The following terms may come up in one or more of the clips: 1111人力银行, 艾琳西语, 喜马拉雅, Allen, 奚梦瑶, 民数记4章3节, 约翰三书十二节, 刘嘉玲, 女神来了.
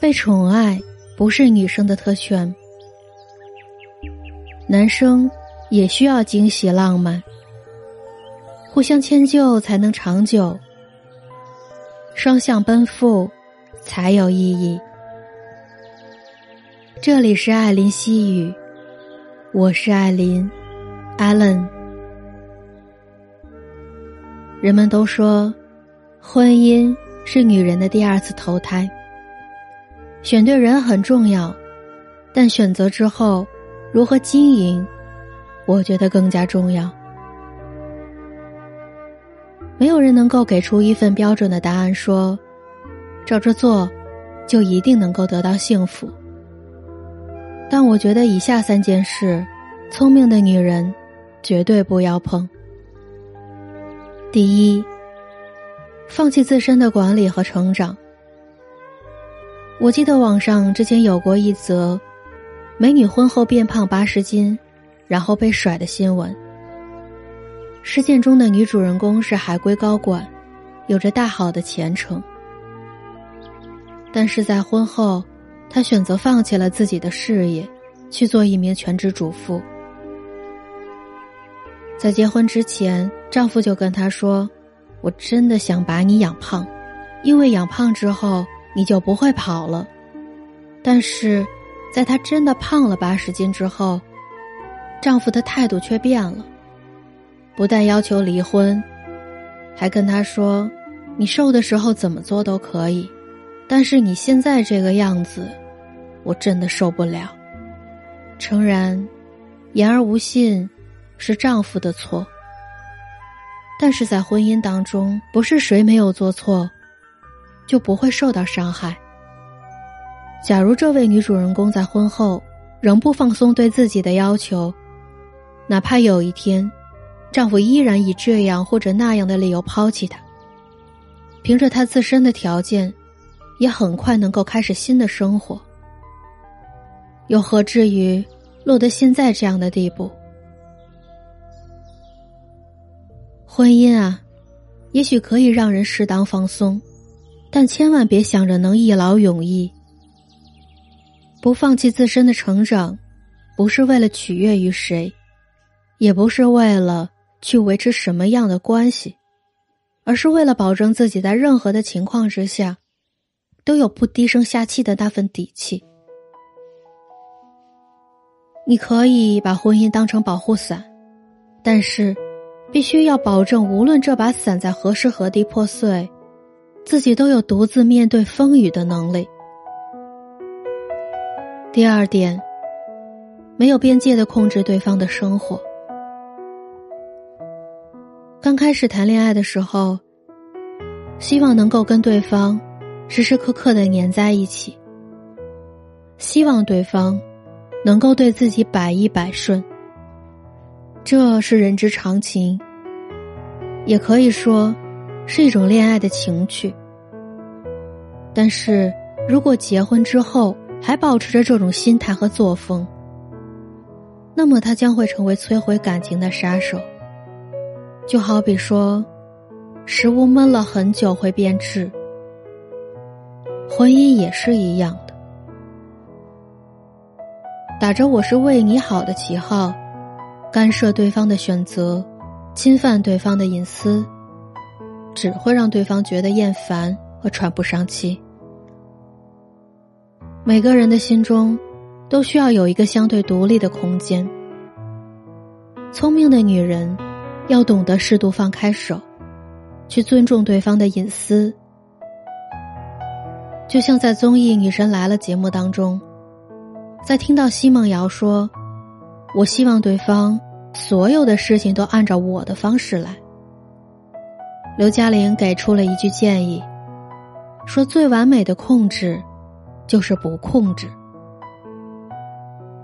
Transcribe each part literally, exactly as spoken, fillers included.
被宠爱不是女生的特权，男生也需要惊喜浪漫，互相迁就才能长久，双向奔赴才有意义。这里是艾琳西语，我是艾琳 Allen。 人们都说婚姻是女人的第二次投胎，选对人很重要，但选择之后如何经营，我觉得更加重要。没有人能够给出一份标准的答案说照着做就一定能够得到幸福，但我觉得以下三件事聪明的女人绝对不要碰。第一，放弃自身的管理和成长。我记得网上之前有过一则美女婚后变胖八十斤然后被甩的新闻，事件中的女主人公是海归高管，有着大好的前程，但是在婚后她选择放弃了自己的事业，去做一名全职主妇。在结婚之前，丈夫就跟她说，我真的想把你养胖，因为养胖之后你就不会跑了。但是在她真的胖了八十斤之后，丈夫的态度却变了，不但要求离婚，还跟她说，你瘦的时候怎么做都可以，但是你现在这个样子我真的受不了。诚然，言而无信是丈夫的错，但是在婚姻当中，不是谁没有做错就不会受到伤害。假如这位女主人公在婚后仍不放松对自己的要求，哪怕有一天丈夫依然以这样或者那样的理由抛弃她，凭着她自身的条件也很快能够开始新的生活，又何至于落得现在这样的地步。婚姻啊，也许可以让人适当放松，但千万别想着能一劳永逸。不放弃自身的成长，不是为了取悦于谁，也不是为了去维持什么样的关系，而是为了保证自己在任何的情况之下都有不低声下气的那份底气。你可以把婚姻当成保护伞，但是必须要保证无论这把伞在何时何地破碎，自己都有独自面对风雨的能力。第二点，没有边界地控制对方的生活。刚开始谈恋爱的时候，希望能够跟对方时时刻刻地黏在一起，希望对方能够对自己百依百顺，这是人之常情，也可以说是一种恋爱的情趣。但是如果结婚之后还保持着这种心态和作风，那么它将会成为摧毁感情的杀手。就好比说食物焖了很久会变质，婚姻也是一样的。打着我是为你好的旗号，干涉对方的选择，侵犯对方的隐私，只会让对方觉得厌烦和喘不上气。每个人的心中都需要有一个相对独立的空间。聪明的女人要懂得适度放开手，去尊重对方的隐私。就像在综艺《女神来了》节目当中，在听到奚梦瑶说，我希望对方所有的事情都按照我的方式来，刘嘉玲给出了一句建议，说最完美的控制就是不控制。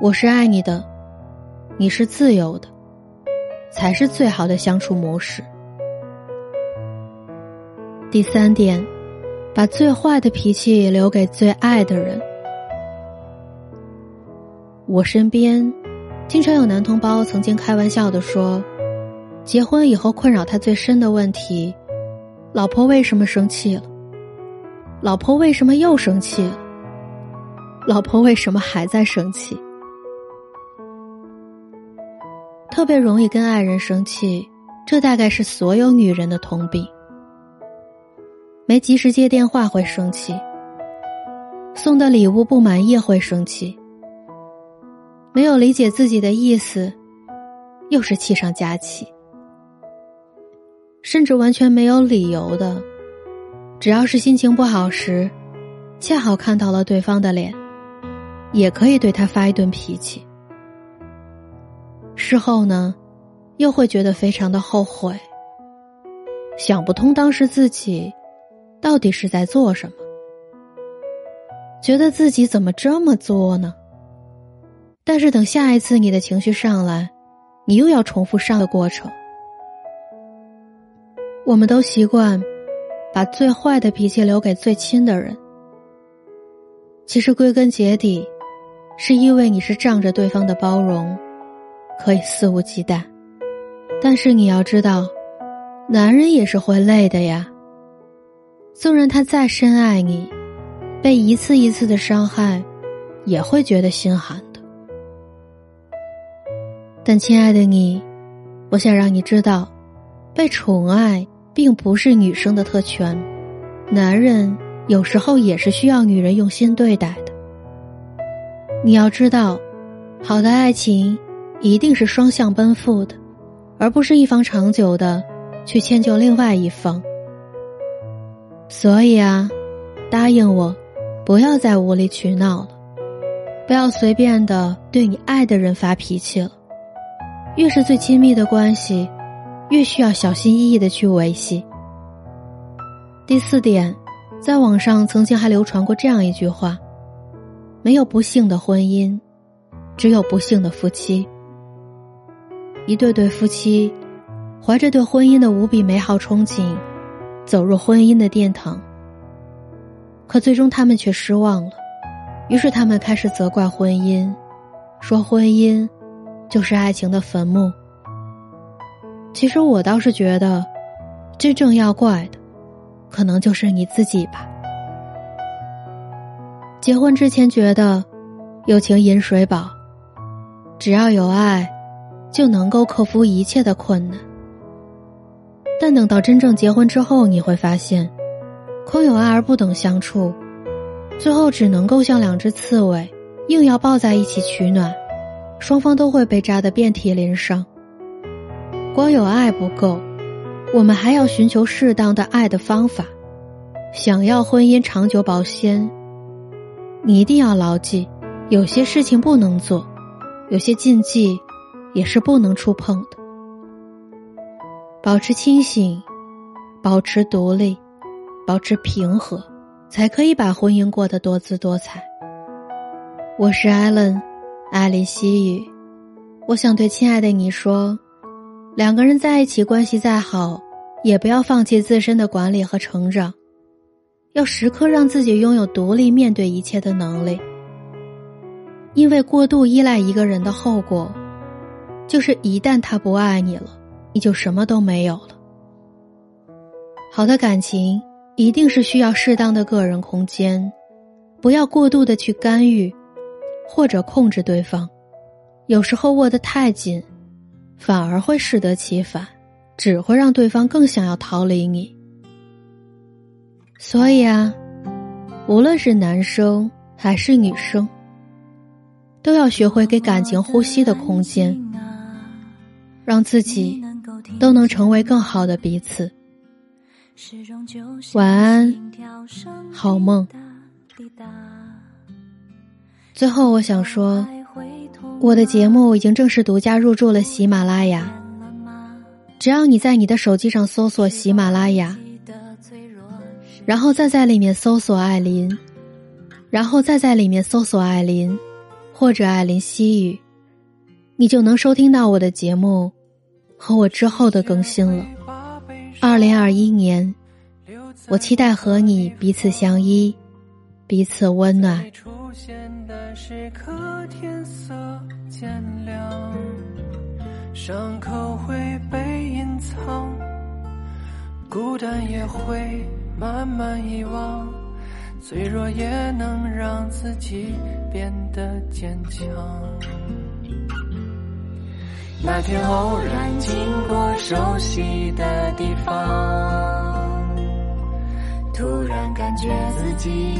我是爱你的，你是自由的，才是最好的相处模式。第三点，把最坏的脾气留给最爱的人。我身边经常有男同胞曾经开玩笑地说，结婚以后困扰他最深的问题，老婆为什么生气了，老婆为什么又生气了，老婆为什么还在生气？特别容易跟爱人生气，这大概是所有女人的通病。没及时接电话会生气，送的礼物不满意会生气，没有理解自己的意思，又是气上加气。甚至完全没有理由的，只要是心情不好时，恰好看到了对方的脸，也可以对他发一顿脾气。事后呢，又会觉得非常的后悔，想不通当时自己到底是在做什么，觉得自己怎么这么作呢？但是等下一次你的情绪上来，你又要重复上的过程。我们都习惯把最坏的脾气留给最亲的人，其实归根结底，是因为你是仗着对方的包容可以肆无忌惮。但是你要知道，男人也是会累的呀。纵然他再深爱你，被一次一次的伤害，也会觉得心寒的。但亲爱的你，我想让你知道，被宠爱并不是女生的特权，男人有时候也是需要女人用心对待的。你要知道，好的爱情一定是双向奔赴的，而不是一方长久的去迁就另外一方。所以啊，答应我，不要再无理取闹了，不要随便的对你爱的人发脾气了。越是最亲密的关系，越需要小心翼翼的去维系。第四点，在网上曾经还流传过这样一句话：没有不幸的婚姻，只有不幸的夫妻。一对对夫妻怀着对婚姻的无比美好憧憬，走入婚姻的殿堂，可最终他们却失望了。于是他们开始责怪婚姻，说婚姻就是爱情的坟墓。其实我倒是觉得，真正要怪的可能就是你自己吧。结婚之前觉得友情饮水饱，只要有爱就能够克服一切的困难，但等到真正结婚之后，你会发现空有爱而不懂相处，最后只能够像两只刺猬硬要抱在一起取暖，双方都会被扎得遍体鳞伤。光有爱不够，我们还要寻求适当的爱的方法。想要婚姻长久保鲜，你一定要牢记，有些事情不能做，有些禁忌也是不能触碰的。保持清醒，保持独立，保持平和，才可以把婚姻过得多姿多彩。我是艾伦，艾琳西语。我想对亲爱的你说，两个人在一起，关系再好，也不要放弃自身的管理和成长，要时刻让自己拥有独立面对一切的能力。因为过度依赖一个人的后果，就是一旦他不爱你了，你就什么都没有了。好的感情一定是需要适当的个人空间，不要过度的去干预或者控制对方。有时候握得太紧，反而会适得其反，只会让对方更想要逃离你。所以啊，无论是男生还是女生，都要学会给感情呼吸的空间，让自己都能成为更好的彼此。晚安，好梦。最后我想说，我的节目已经正式独家入驻了喜马拉雅。只要你在你的手机上搜索喜马拉雅，然后再在里面搜索艾琳，然后再在里面搜索艾琳或者艾琳西语，你就能收听到我的节目和我之后的更新了。二零二一年，我期待和你彼此相依，彼此温暖。出现的时刻，天色渐亮，伤口会被隐藏，孤单也会慢慢遗忘。脆弱也能让自己变得坚强。那天偶然经过熟悉的地方，突然感觉自己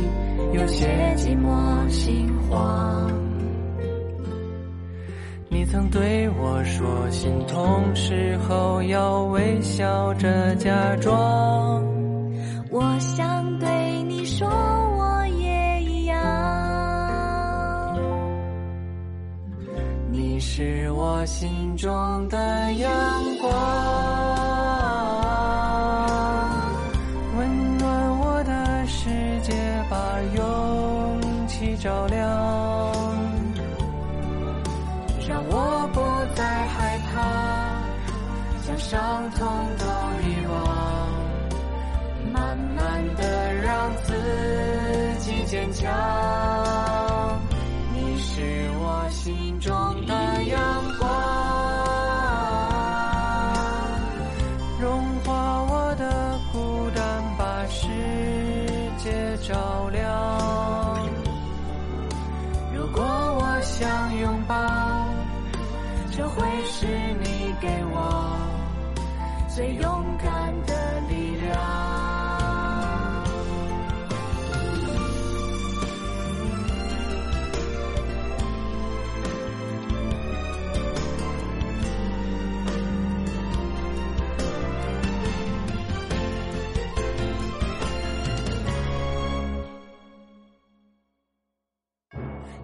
有些寂寞心慌。你曾对我说心痛时候要微笑着假装，我想对你说我也一样。你是我心中的阳光，温暖我的世界，把勇气照亮，让我不再害怕，将伤痛都遗忘，慢慢地让自己坚强。你是我心中的阳光，融化我的孤单，把世界照亮。如果我想拥抱，这会是你给我最勇敢的力量。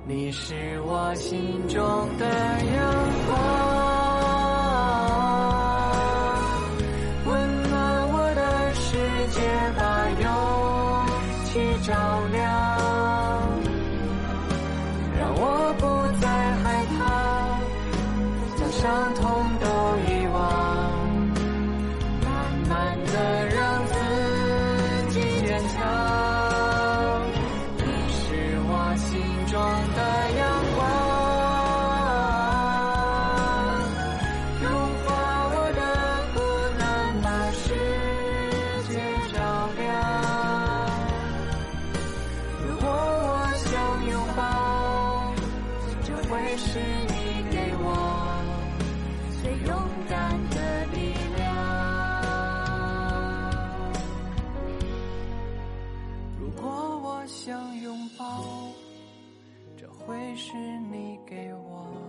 你是我心中的阳光，温暖我的世界，把勇气照亮，让我不再害怕，将伤痛都遗忘，慢慢地让自己坚强。心中的阳光，融化我的孤单，把世界照亮。如果我想拥抱，这会是你给我最勇敢的力量。如果我想拥抱，这会是你给我